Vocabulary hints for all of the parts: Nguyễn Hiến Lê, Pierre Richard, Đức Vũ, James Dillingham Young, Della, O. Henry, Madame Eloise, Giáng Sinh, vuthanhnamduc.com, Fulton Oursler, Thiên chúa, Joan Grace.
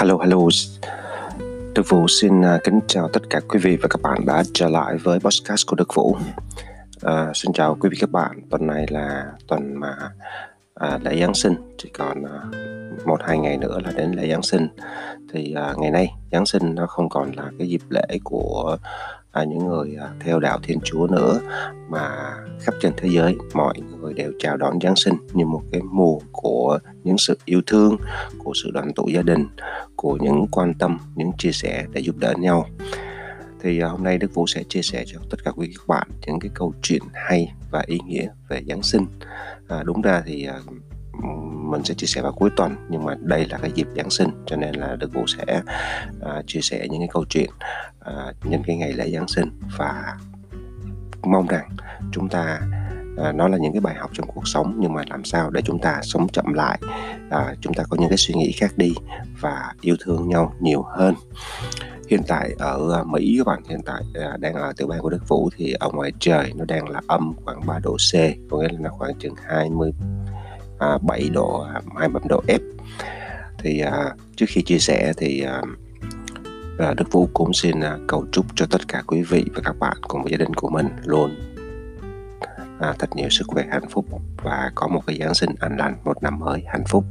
Hello. Đức Vũ xin kính chào tất cả quý vị và các bạn đã trở lại với podcast của Đức Vũ. Xin chào quý vị các bạn. Tuần này là tuần mà lễ Giáng sinh, chỉ còn 1-2 ngày nữa là đến lễ Giáng sinh. Thì ngày nay Giáng sinh nó không còn là cái dịp lễ của những người theo đạo Thiên Chúa nữa, mà khắp trên thế giới mọi người đều chào đón Giáng sinh như một cái mùa của những sự yêu thương, của sự đoàn tụ gia đình, của những quan tâm, những chia sẻ để giúp đỡ nhau. Thì hôm nay Đức Vũ sẽ chia sẻ cho tất cả quý vị các bạn những cái câu chuyện hay và ý nghĩa về Giáng sinh. Đúng ra thì mình sẽ chia sẻ vào cuối tuần, nhưng mà đây là cái dịp Giáng sinh cho nên là Đức Vũ sẽ chia sẻ những cái câu chuyện nhân cái ngày lễ Giáng sinh, và mong rằng chúng ta nó là những cái bài học trong cuộc sống, nhưng mà làm sao để chúng ta sống chậm lại, chúng ta có những cái suy nghĩ khác đi và yêu thương nhau nhiều hơn. Hiện tại ở Mỹ các bạn, hiện tại đang ở tiểu bang của Đức Vũ thì ở ngoài trời nó đang là âm khoảng 3 độ C, có nghĩa là nó khoảng chừng 27 độ F. Thì trước khi chia sẻ thì Đức Vũ cũng xin cầu chúc cho tất cả quý vị và các bạn cùng với gia đình của mình luôn thật nhiều sức khỏe, hạnh phúc và có một cái Giáng sinh an lành, một năm mới hạnh phúc.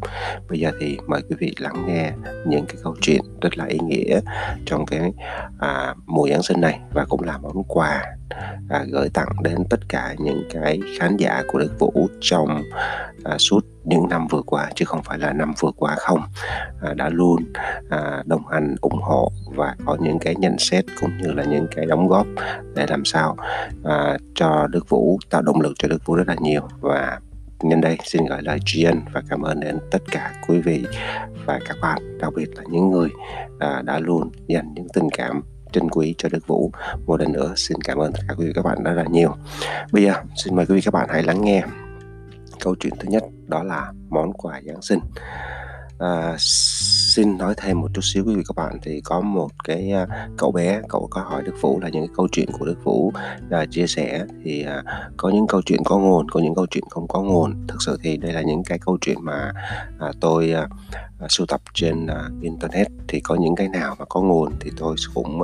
Bây giờ thì mời quý vị lắng nghe những cái câu chuyện rất là ý nghĩa trong cái mùa Giáng sinh này, và cũng là món quà gửi tặng đến tất cả những cái khán giả của Đức Vũ trong suốt những năm vừa qua, chứ không phải là năm vừa qua không, đã luôn đồng hành, ủng hộ và có những cái nhận xét cũng như là những cái đóng góp để làm sao cho Đức Vũ, tạo động lực cho Đức Vũ rất là nhiều. Và nhân đây xin gửi lời tri ân và cảm ơn đến tất cả quý vị và các bạn, đặc biệt là những người đã luôn dành những tình cảm trân quý cho Đức Vũ. Một lần nữa xin cảm ơn tất cả quý vị các bạn rất là nhiều. Bây giờ xin mời quý vị các bạn hãy lắng nghe câu chuyện thứ nhất, đó là món quà Giáng sinh. Xin nói thêm một chút xíu quý vị các bạn, thì có một cái cậu bé, cậu có hỏi Đức Vũ là những cái câu chuyện của Đức Vũ chia sẻ thì có những câu chuyện có nguồn, có những câu chuyện không có nguồn. Thực sự thì đây là những cái câu chuyện mà tôi sưu tập trên internet, thì có những cái nào mà có nguồn thì tôi cũng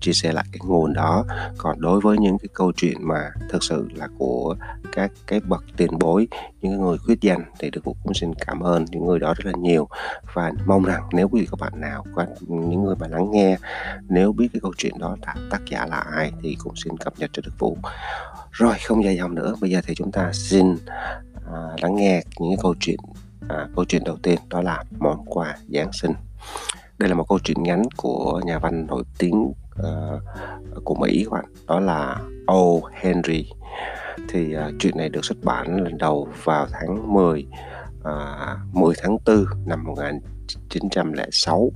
chia sẻ lại cái nguồn đó. Còn đối với những cái câu chuyện mà thực sự là của các cái bậc tiền bối, những người khuyết danh, thì Đức Vũ cũng xin cảm ơn những người đó rất là nhiều, và mong rằng nếu quý vị các bạn nào, những người mà lắng nghe, nếu biết cái câu chuyện đó là tác giả là ai thì cũng xin cập nhật cho Đức Vũ. Rồi, không dài dòng nữa, bây giờ thì chúng ta xin lắng nghe những cái câu chuyện. Câu chuyện đầu tiên đó là món quà Giáng sinh. Đây là một câu chuyện ngắn của nhà văn nổi tiếng của Mỹ các bạn, đó là O. Henry. Thì chuyện này được xuất bản lần đầu vào tháng 10 tháng 4 năm 1906.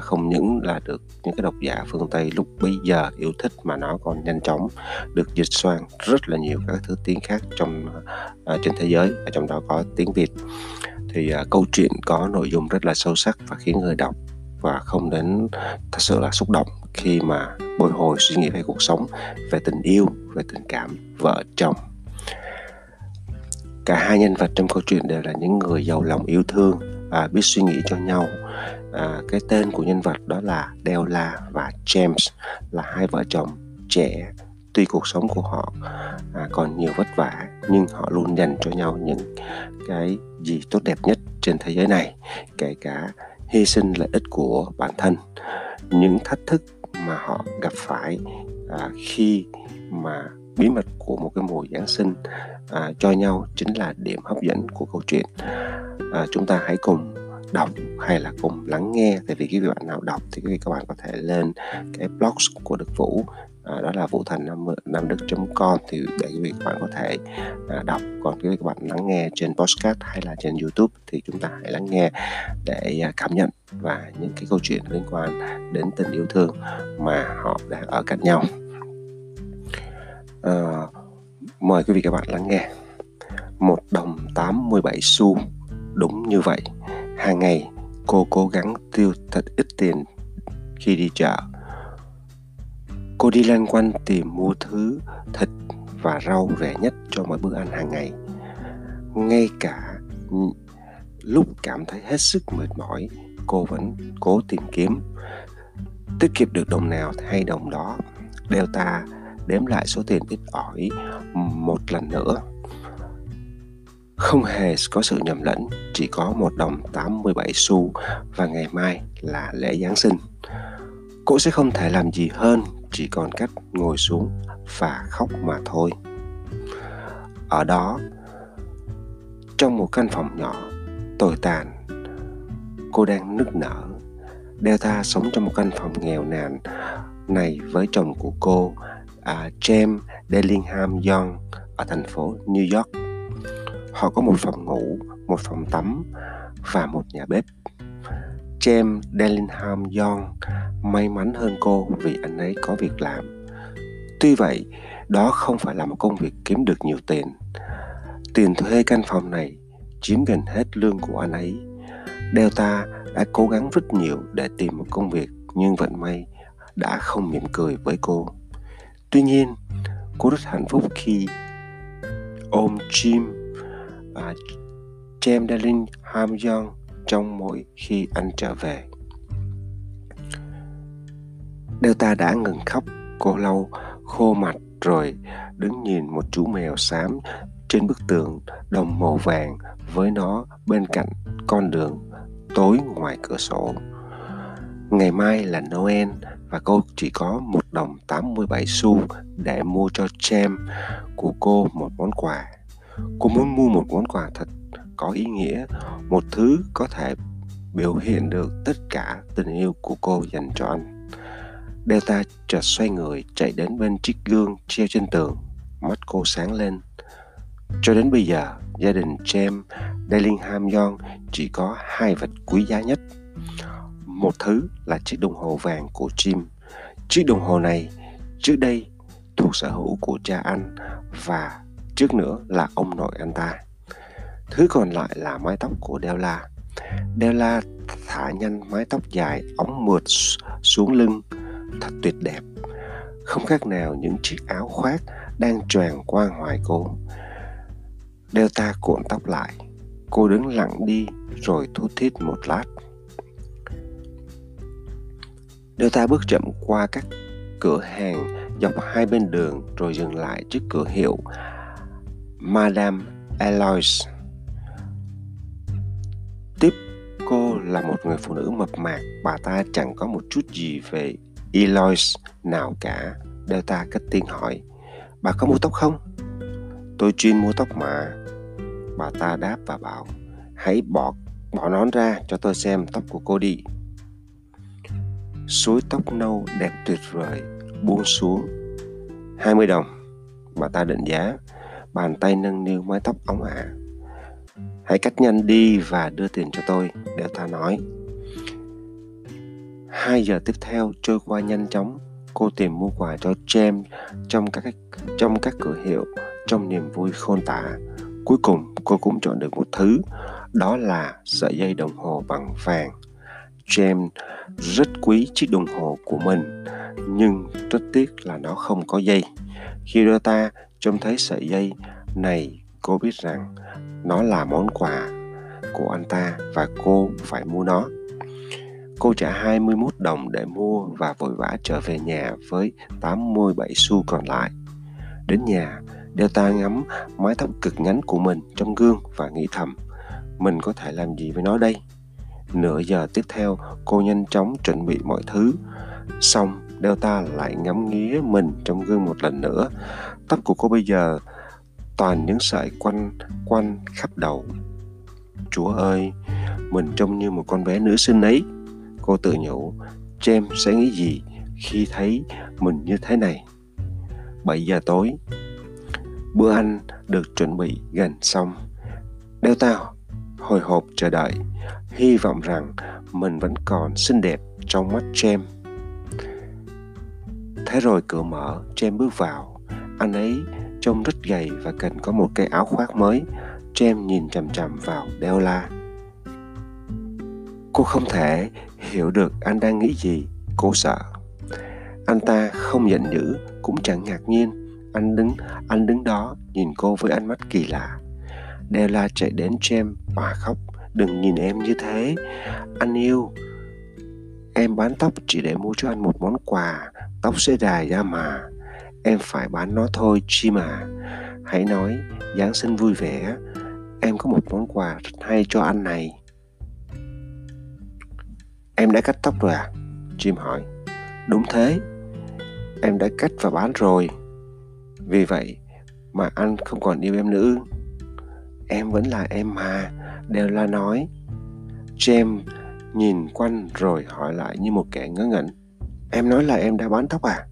Không những là được những cái độc giả phương Tây lúc bấy giờ yêu thích, mà nó còn nhanh chóng được dịch sang rất là nhiều các thứ tiếng khác trên thế giới, và trong đó có tiếng Việt. Thì câu chuyện có nội dung rất là sâu sắc và khiến người đọc và không đến thật sự là xúc động khi mà bồi hồi suy nghĩ về cuộc sống, về tình yêu, về tình cảm vợ chồng. Cả hai nhân vật trong câu chuyện đều là những người giàu lòng yêu thương, biết suy nghĩ cho nhau. Cái tên của nhân vật đó là Della và James, là hai vợ chồng trẻ. Tuy cuộc sống của họ còn nhiều vất vả, nhưng họ luôn dành cho nhau những cái gì tốt đẹp nhất trên thế giới này, kể cả hy sinh lợi ích của bản thân. Những thách thức mà họ gặp phải khi mà bí mật của một cái mùa Giáng sinh cho nhau chính là điểm hấp dẫn của câu chuyện. Chúng ta hãy cùng đọc hay là cùng lắng nghe. Tại vì quý vị bạn nào đọc thì quý vị các bạn có thể lên cái blog của Đức Vũ, đó là vuthanhnamduc.com, thì để quý vị các bạn có thể đọc. Còn quý vị các bạn lắng nghe trên podcast hay là trên YouTube thì chúng ta hãy lắng nghe để cảm nhận và những cái câu chuyện liên quan đến tình yêu thương mà họ đang ở cạnh nhau. Mời quý vị các bạn lắng nghe. 1 đồng 87 xu. Đúng như vậy, hàng ngày cô cố gắng tiêu thật ít tiền khi đi chợ. Cô đi loanh quanh tìm mua thứ thịt và rau rẻ nhất cho mỗi bữa ăn hàng ngày. Ngay cả lúc cảm thấy hết sức mệt mỏi, cô vẫn cố tìm kiếm. Tiết kiệm được đồng nào hay đồng đó, Delta đếm lại số tiền ít ỏi một lần nữa. Không hề có sự nhầm lẫn, chỉ có 1 đồng 87 xu và ngày mai là lễ Giáng sinh. Cô sẽ không thể làm gì hơn, chỉ còn cách ngồi xuống và khóc mà thôi. Ở đó, trong một căn phòng nhỏ, tồi tàn, cô đang nức nở. Delta sống trong một căn phòng nghèo nàn này với chồng của cô, James Dillingham Young, ở thành phố New York. Họ có một phòng ngủ, một phòng tắm và một nhà bếp. James Dillingham Young may mắn hơn cô vì anh ấy có việc làm. Tuy vậy, đó không phải là một công việc kiếm được nhiều tiền. Tiền thuê căn phòng này chiếm gần hết lương của anh ấy. Delta đã cố gắng rất nhiều để tìm một công việc, nhưng vận may đã không mỉm cười với cô. Tuy nhiên, cô rất hạnh phúc khi ôm James Dillingham Young trong mỗi khi anh trở về. Delta đã ngừng khóc. Cô lau khô mặt rồi đứng nhìn một chú mèo xám trên bức tường đồng màu vàng với nó bên cạnh con đường tối ngoài cửa sổ. Ngày mai là Noel và cô chỉ có 1 đồng 87 xu để mua cho James của cô một món quà. Cô muốn mua một món quà thật có ý nghĩa, một thứ có thể biểu hiện được tất cả tình yêu của cô dành cho anh. Delta chợt xoay người chạy đến bên chiếc gương treo trên tường. Mắt cô sáng lên. Cho đến bây giờ, gia đình James Dillingham Young chỉ có 2 vật quý giá nhất. Một thứ là chiếc đồng hồ vàng của Jim. Chiếc đồng hồ này trước đây thuộc sở hữu của cha anh và trước nữa là ông nội anh ta. Thứ còn lại là mái tóc của Della. Della thả nhanh mái tóc dài ống mượt xuống lưng, thật tuyệt đẹp, không khác nào những chiếc áo khoác đang choàng qua ngoài cô. Delta cuộn tóc lại. Cô đứng lặng đi rồi thút thít một lát. Delta bước chậm qua các cửa hàng dọc hai bên đường rồi dừng lại trước cửa hiệu Madame Eloise. Tiếp cô là một người phụ nữ mập mạp. Bà ta chẳng có một chút gì về Eloise nào cả. Delta cất tiếng hỏi: "Bà có mua tóc không?" "Tôi chuyên mua tóc mà," bà ta đáp và bảo: "Hãy bỏ nón ra cho tôi xem tóc của cô đi." Suối tóc nâu đẹp tuyệt vời buông xuống. 20 đồng, bà ta định giá. Bàn tay nâng niu mái tóc óng ả. "Hãy cắt nhanh đi và đưa tiền cho tôi," Delta nói. 2 giờ tiếp theo trôi qua nhanh chóng. Cô tìm mua quà cho James trong các cửa hiệu trong niềm vui khôn tả. Cuối cùng cô cũng chọn được một thứ, đó là sợi dây đồng hồ bằng vàng. James rất quý chiếc đồng hồ của mình, nhưng rất tiếc là nó không có dây. Khi Delta trông thấy sợi dây này, cô biết rằng nó là món quà của anh ta và cô phải mua nó. Cô trả 21 đồng để mua và vội vã trở về nhà với 87 xu còn lại. Đến nhà, Delta ngắm mái tóc cực ngắn của mình trong gương và nghĩ thầm: mình có thể làm gì với nó đây? Nửa giờ tiếp theo, cô nhanh chóng chuẩn bị mọi thứ. Xong, Delta lại ngắm nghía mình trong gương một lần nữa. Tóc của cô bây giờ toàn những sợi quanh quanh khắp đầu. Chúa ơi, mình trông như một con bé nữ sinh ấy, cô tự nhủ. James sẽ nghĩ gì khi thấy mình như thế này? 7 giờ tối, bữa ăn được chuẩn bị gần xong. Delta hồi hộp chờ đợi, hy vọng rằng mình vẫn còn xinh đẹp trong mắt James. Thế rồi cửa mở, James bước vào. Anh ấy trông rất gầy và cần có một cái áo khoác mới. James nhìn chằm chằm vào Della. Cô không thể hiểu được anh đang nghĩ gì. Cô sợ. Anh ta không giận dữ cũng chẳng ngạc nhiên. Anh đứng đó nhìn cô với ánh mắt kỳ lạ. Della chạy đến James và khóc. Đừng nhìn em như thế, anh yêu. Em bán tóc chỉ để mua cho anh một món quà. Tóc sẽ dài ra mà. Em phải bán nó thôi, chi mà. Hãy nói Giáng sinh vui vẻ. Em có một món quà rất hay cho anh này. Em đã cắt tóc rồi à? Jim hỏi. Đúng thế, em đã cắt và bán rồi. Vì vậy mà anh không còn yêu em nữa. Em vẫn là em mà, Della nói. James nhìn quanh rồi hỏi lại như một kẻ ngớ ngẩn. Em nói là em đã bán tóc à?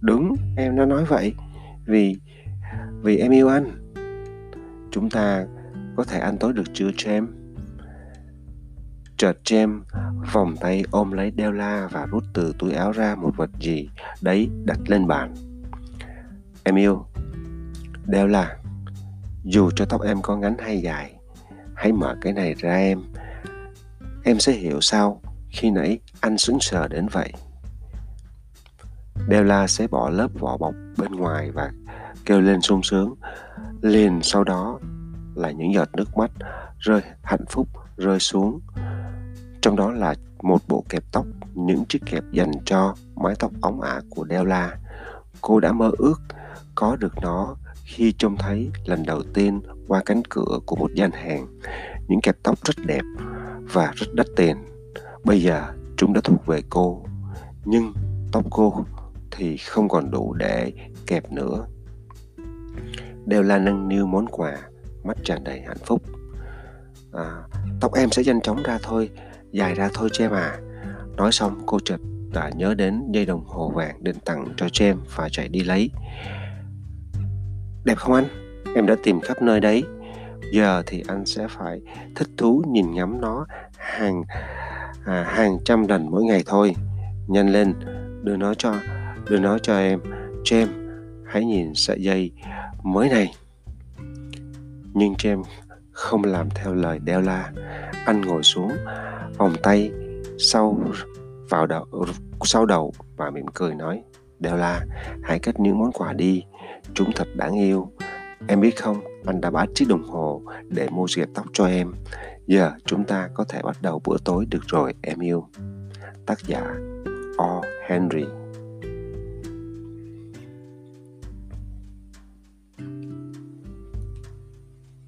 Đúng, em đã nói vậy. Vì em yêu anh. Chúng ta có thể ăn tối được chưa, James? Chợt James vòng tay ôm lấy Della và rút từ túi áo ra một vật gì đấy đặt lên bàn. Em yêu, Della, dù cho tóc em có ngắn hay dài, hãy mở cái này ra em. Em sẽ hiểu sao khi nãy anh sững sờ đến vậy. Della sẽ bỏ lớp vỏ bọc bên ngoài và kêu lên sung sướng. Liền sau đó là những giọt nước mắt rơi hạnh phúc rơi xuống. Trong đó là một bộ kẹp tóc, những chiếc kẹp dành cho mái tóc óng ả của Della. Cô đã mơ ước có được nó khi trông thấy lần đầu tiên qua cánh cửa của một gian hàng. Những kẹp tóc rất đẹp và rất đắt tiền. Bây giờ chúng đã thuộc về cô, nhưng tóc cô thì không còn đủ để kẹp nữa. Della nâng niu món quà, mắt tràn đầy hạnh phúc. Tóc em sẽ nhanh chóng ra thôi, dài ra thôi James à. Nói xong cô chợt đã nhớ đến dây đồng hồ vàng định tặng cho James và chạy đi lấy. Đẹp không anh? Em đã tìm khắp nơi đấy. Giờ thì anh sẽ phải thích thú nhìn ngắm nó hàng trăm lần mỗi ngày thôi. Nhanh lên, đưa nó cho em. James, hãy nhìn sợi dây mới này. Nhưng James không làm theo lời Della. Anh ngồi xuống, vòng tay sau đầu và mỉm cười nói, Della, hãy cất những món quà đi. Chúng thật đáng yêu. Em biết không, anh đã bán chiếc đồng hồ để mua dẹp tóc cho em. Giờ chúng ta có thể bắt đầu bữa tối được rồi, em yêu. Tác giả O. Henry.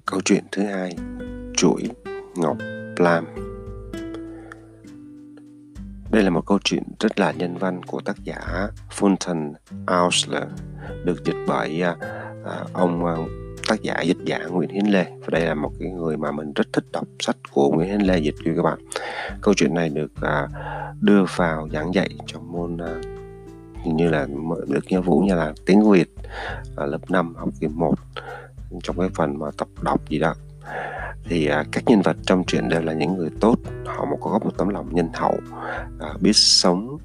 Câu chuyện thứ hai, chuỗi ngọc lam. Đây là một câu chuyện rất là nhân văn của tác giả Fulton Oursler, được dịch bởi ông tác giả dịch giả Nguyễn Hiến Lê. Và đây là một cái người mà mình rất thích đọc sách của Nguyễn Hiến Lê dịch cho các bạn. Câu chuyện này được đưa vào giảng dạy trong môn như là được nghĩa vụ như là tiếng Việt lớp 5 học kỳ 1 trong cái phần mà tập đọc gì đó. Thì các nhân vật trong truyện đều là những người tốt, họ có một tấm lòng nhân hậu, biết sống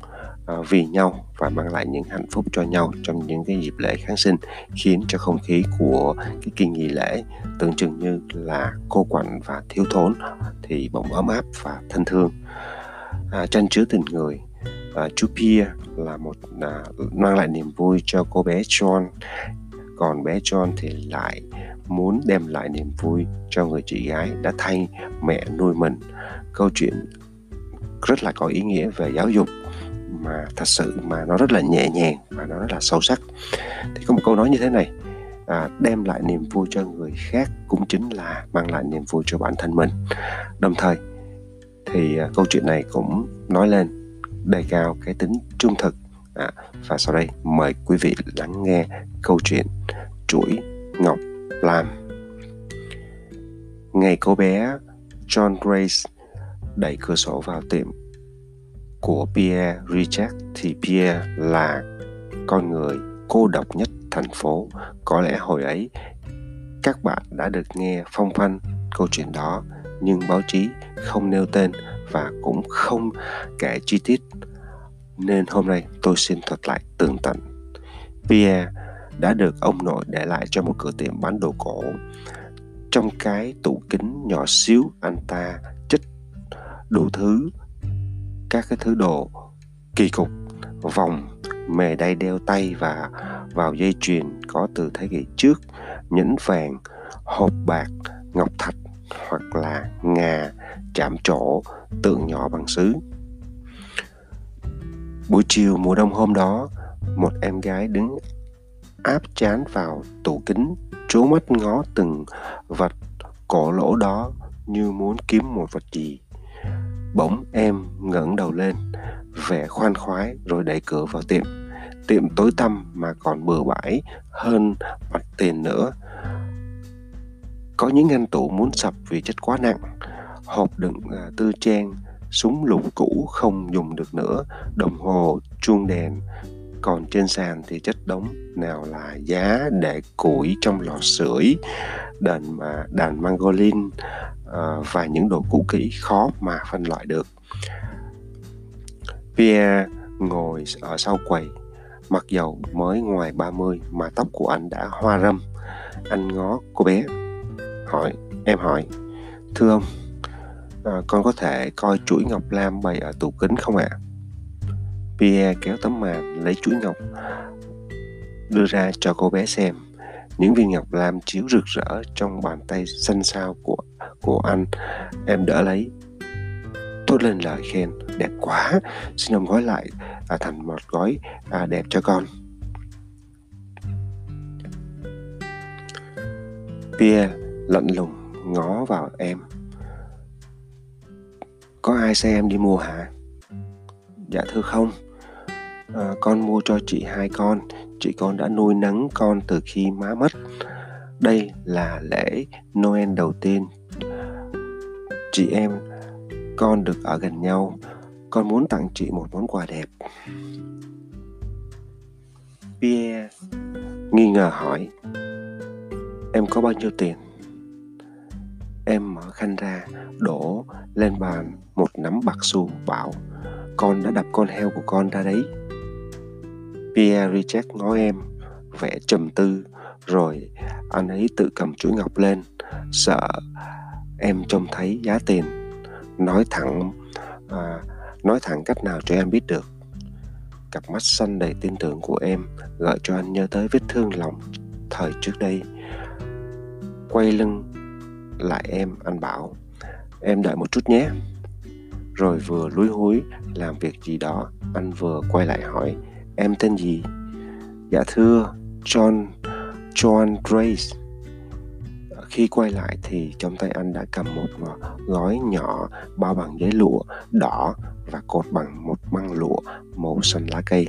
vì nhau và mang lại những hạnh phúc cho nhau trong những cái dịp lễ Giáng sinh, khiến cho không khí của cái kỳ nghỉ lễ tưởng chừng như là cô quạnh và thiếu thốn thì bỗng ấm áp và thân thương, chan chứa tình người. Chú Pierre là mang lại niềm vui cho cô bé Joan, còn bé Joan thì lại muốn đem lại niềm vui cho người chị gái đã thay mẹ nuôi mình. Câu chuyện rất là có ý nghĩa về giáo dục, mà thật sự mà nó rất là nhẹ nhàng và nó rất là sâu sắc. Thì có một câu nói như thế này, đem lại niềm vui cho người khác cũng chính là mang lại niềm vui cho bản thân mình. Đồng thời thì câu chuyện này cũng nói lên đề cao cái tính trung thực. Và sau đây mời quý vị lắng nghe câu chuyện chuỗi ngọc lam. Ngày cô bé Joan Grace đẩy cửa sổ vào tiệm của Pierre Richard thì Pierre là con người cô độc nhất thành phố. Có lẽ hồi ấy các bạn đã được nghe phong phanh câu chuyện đó, nhưng báo chí không nêu tên và cũng không kể chi tiết, nên hôm nay tôi xin thuật lại tường tận. Pierre đã được ông nội để lại cho một cửa tiệm bán đồ cổ. Trong cái tủ kính nhỏ xíu, anh ta chất đủ thứ, các cái thứ đồ kỳ cục, vòng, mề đay đeo tay và vào dây chuyền có từ thế kỷ trước, nhẫn vàng, hộp bạc, ngọc thạch, hoặc là ngà, chạm trổ, tượng nhỏ bằng sứ. Buổi chiều mùa đông hôm đó, một em gái đứng áp trán vào tủ kính, trố mắt ngó từng vạch cổ lỗ đó như muốn kiếm một vật gì. Bỗng em ngẩng đầu lên, vẻ khoan khoái rồi đẩy cửa vào tiệm. Tiệm tối tăm mà còn bừa bãi hơn mặt tiền nữa. Có những ngăn tủ muốn sập vì chất quá nặng, hộp đựng tư trang, súng lục cũ không dùng được nữa, đồng hồ, chuông đèn. Còn trên sàn thì chất đống, nào là giá để củi trong lò sưởi, đàn mangolin và những đồ cũ kỹ khó mà phân loại được. Pierre ngồi ở sau quầy, mặc dầu mới ngoài 30 mà tóc của anh đã hoa râm. Anh ngó cô bé, hỏi, thưa ông, con có thể coi chuỗi ngọc lam bày ở tủ kính không ạ? Pierre kéo tấm màn, lấy chuỗi ngọc đưa ra cho cô bé xem. Những viên ngọc lam chiếu rực rỡ trong bàn tay xanh xao của anh. Em đỡ lấy, thốt lên lời khen, đẹp quá, xin ông gói lại thành một gói đẹp cho con. Pierre lạnh lùng ngó vào em. Có ai sai em đi mua hả? Dạ thưa không, con mua cho chị hai con. Chị con đã nuôi nấng con từ khi má mất. Đây là lễ Noel đầu tiên chị em con được ở gần nhau. Con muốn tặng chị một món quà đẹp. Pierre nghi ngờ hỏi, em có bao nhiêu tiền? Em mở khăn ra, đổ lên bàn một nắm bạc xu, bảo, con đã đập con heo của con ra đấy. Pierre Richard ngó em, vẻ trầm tư, rồi anh ấy tự cầm chuỗi ngọc lên, sợ em trông thấy giá tiền. Nói thẳng cách nào cho em biết được. Cặp mắt xanh đầy tin tưởng của em gợi cho anh nhớ tới vết thương lòng thời trước đây. Quay lưng lại em, anh bảo, em đợi một chút nhé. Rồi vừa lúi húi làm việc gì đó, anh vừa quay lại hỏi, em tên gì? Dạ thưa, Joan Grace. Khi quay lại thì trong tay anh đã cầm một gói nhỏ bao bằng giấy lụa đỏ và cột bằng một băng lụa màu xanh lá cây.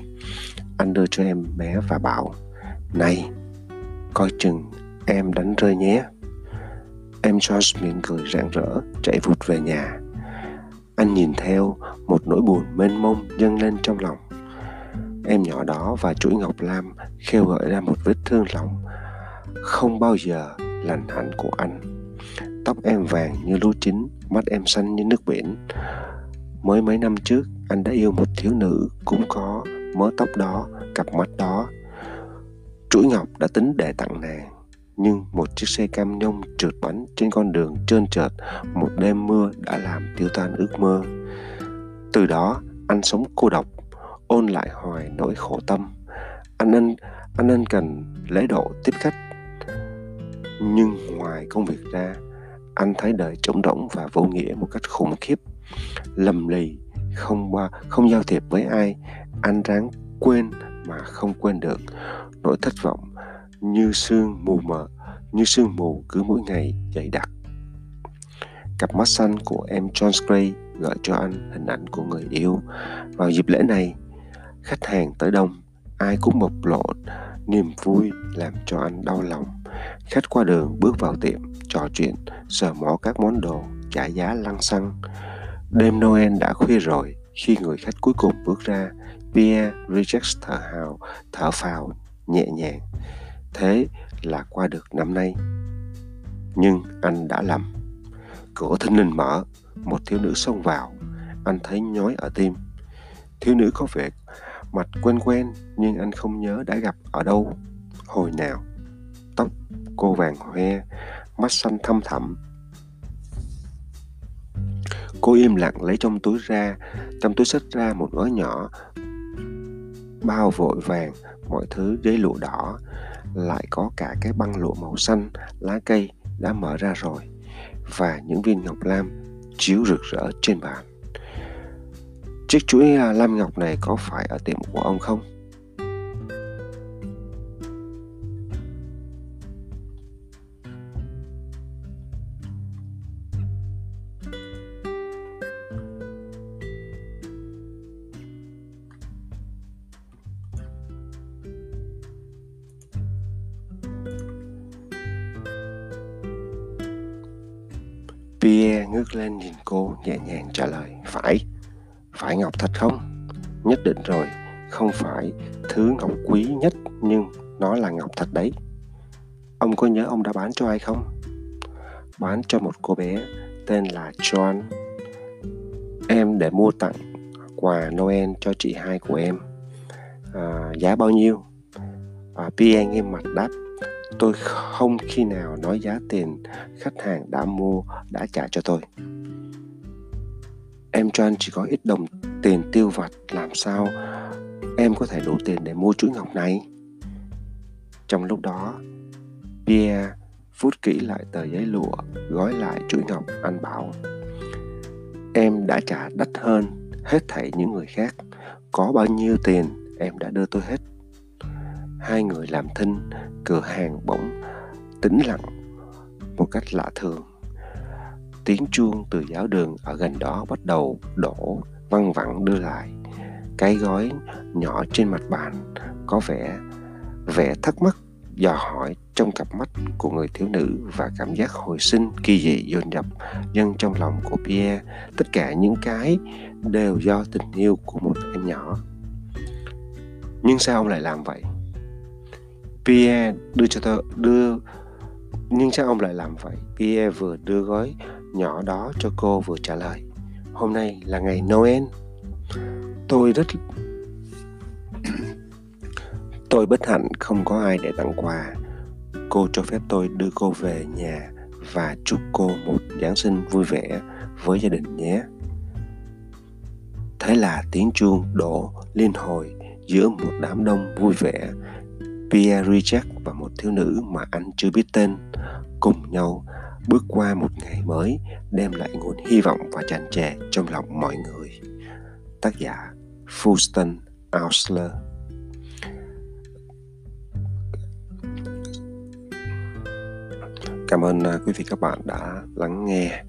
Anh đưa cho em bé và bảo, này, coi chừng em đánh rơi nhé. Em George miệng cười rạng rỡ, chạy vụt về nhà. Anh nhìn theo, một nỗi buồn mênh mông dâng lên trong lòng. Em nhỏ đó và chuỗi ngọc lam khêu gợi ra một vết thương lòng không bao giờ lành hạnh của anh. Tóc em vàng như lúa chín, mắt em xanh như nước biển. Mới mấy năm trước, anh đã yêu một thiếu nữ cũng có mớ tóc đó, cặp mắt đó. Chuỗi ngọc đã tính để tặng nàng, nhưng một chiếc xe cam nhông trượt bánh trên con đường trơn trượt một đêm mưa đã làm tiêu tan ước mơ. Từ đó, anh sống cô độc, ôn lại hoài nỗi khổ tâm. Anh cần lễ độ tiếp khách, nhưng ngoài công việc ra, anh thấy đời trống rỗng và vô nghĩa một cách khủng khiếp. Lầm lì, không giao thiệp với ai, anh ráng quên mà không quên được. Nỗi thất vọng như sương mù cứ mỗi ngày dày đặc. Cặp mắt xanh của em John Gray gợi cho anh hình ảnh của người yêu. Vào dịp lễ này, khách hàng tới đông, ai cũng bộc lộ niềm vui làm cho anh đau lòng. Khách qua đường bước vào tiệm, trò chuyện, sờ mó các món đồ trả giá lăng xăng. Đêm Noel đã khuya rồi, khi người khách cuối cùng bước ra, Pierre Richard thở phào nhẹ nhàng. Thế là qua được năm nay. Nhưng anh đã lầm. Cửa thình lình mở, một thiếu nữ xông vào. Anh thấy nhói ở tim. Thiếu nữ có vẻ mặt quen quen, nhưng anh không nhớ đã gặp ở đâu, hồi nào. Tóc cô vàng hoe, mắt xanh thâm thẳm. Cô im lặng lấy trong túi xách ra một gói nhỏ, bao vội vàng mọi thứ, giấy lụa đỏ, lại có cả cái băng lụa màu xanh lá cây đã mở ra rồi. và những viên ngọc lam chiếu rực rỡ trên bàn. Chiếc chuỗi lam ngọc này có phải ở tiệm của ông không? Pierre ngước lên nhìn cô, nhẹ nhàng trả lời, Phải ngọc thật không? Nhất định rồi, không phải thứ ngọc quý nhất nhưng nó là ngọc thật đấy. Ông có nhớ ông đã bán cho ai không? Bán cho một cô bé tên là Joan. Em để mua tặng quà Noel cho chị hai của em. Giá bao nhiêu? Và Pierre nghiêm mặt đáp, tôi không khi nào nói giá tiền khách hàng đã trả cho tôi. Em Joan chỉ có ít đồng tiền tiêu vặt, làm sao em có thể đủ tiền để mua chuỗi ngọc này? Trong lúc đó, Pierre vuốt kỹ lại tờ giấy lụa gói lại chuỗi ngọc, anh bảo, em đã trả đắt hơn hết thảy những người khác, có bao nhiêu tiền em đã đưa tôi hết. Hai người làm thinh, cửa hàng bỗng tĩnh lặng một cách lạ thường. Tiếng chuông từ giáo đường ở gần đó bắt đầu đổ văng vẳng đưa lại. Cái gói nhỏ trên mặt bàn có vẻ thắc mắc, dò hỏi trong cặp mắt của người thiếu nữ, và cảm giác hồi sinh kỳ dị dồn dập dâng trong lòng của Pierre. Tất cả những cái đều do tình yêu của một em nhỏ. Nhưng sao ông lại làm vậy? Pierre Nhưng sao ông lại làm vậy? Pierre vừa đưa gói nhỏ đó cho cô vừa trả lời, hôm nay là ngày Noel. Tôi bất hạnh không có ai để tặng quà. Cô cho phép tôi đưa cô về nhà và chúc cô một Giáng sinh vui vẻ với gia đình nhé. Thế là tiếng chuông đổ liên hồi giữa một đám đông vui vẻ. Pierre Richard và một thiếu nữ mà anh chưa biết tên cùng nhau bước qua một ngày mới, đem lại nguồn hy vọng và tràn trề trong lòng mọi người. Tác giả Fulton Oursler. Cảm ơn quý vị các bạn đã lắng nghe.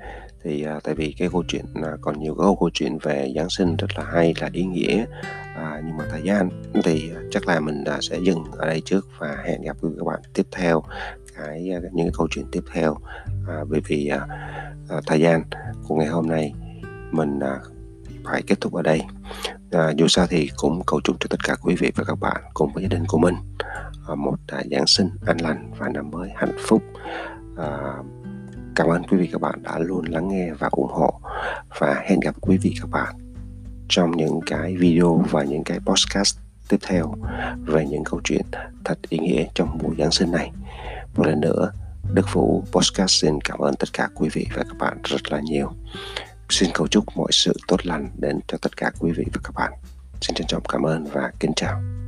Tại vì cái câu chuyện, còn nhiều câu chuyện về Giáng sinh rất là hay, là ý nghĩa, nhưng mà thời gian thì chắc là mình sẽ dừng ở đây trước, và hẹn gặp các bạn tiếp theo những câu chuyện tiếp theo, bởi vì thời gian của ngày hôm nay mình phải kết thúc ở đây. Dù sao thì cũng cầu chúc cho tất cả quý vị và các bạn cùng với gia đình của mình một Giáng sinh an lành và năm mới hạnh phúc. Cảm ơn quý vị các bạn đã luôn lắng nghe và ủng hộ, và hẹn gặp quý vị các bạn trong những cái video và những cái podcast tiếp theo về những câu chuyện thật ý nghĩa trong mùa Giáng sinh này. Một lần nữa, Đức Vũ Podcast xin cảm ơn tất cả quý vị và các bạn rất là nhiều. Xin cầu chúc mọi sự tốt lành đến cho tất cả quý vị và các bạn. Xin trân trọng cảm ơn và kính chào.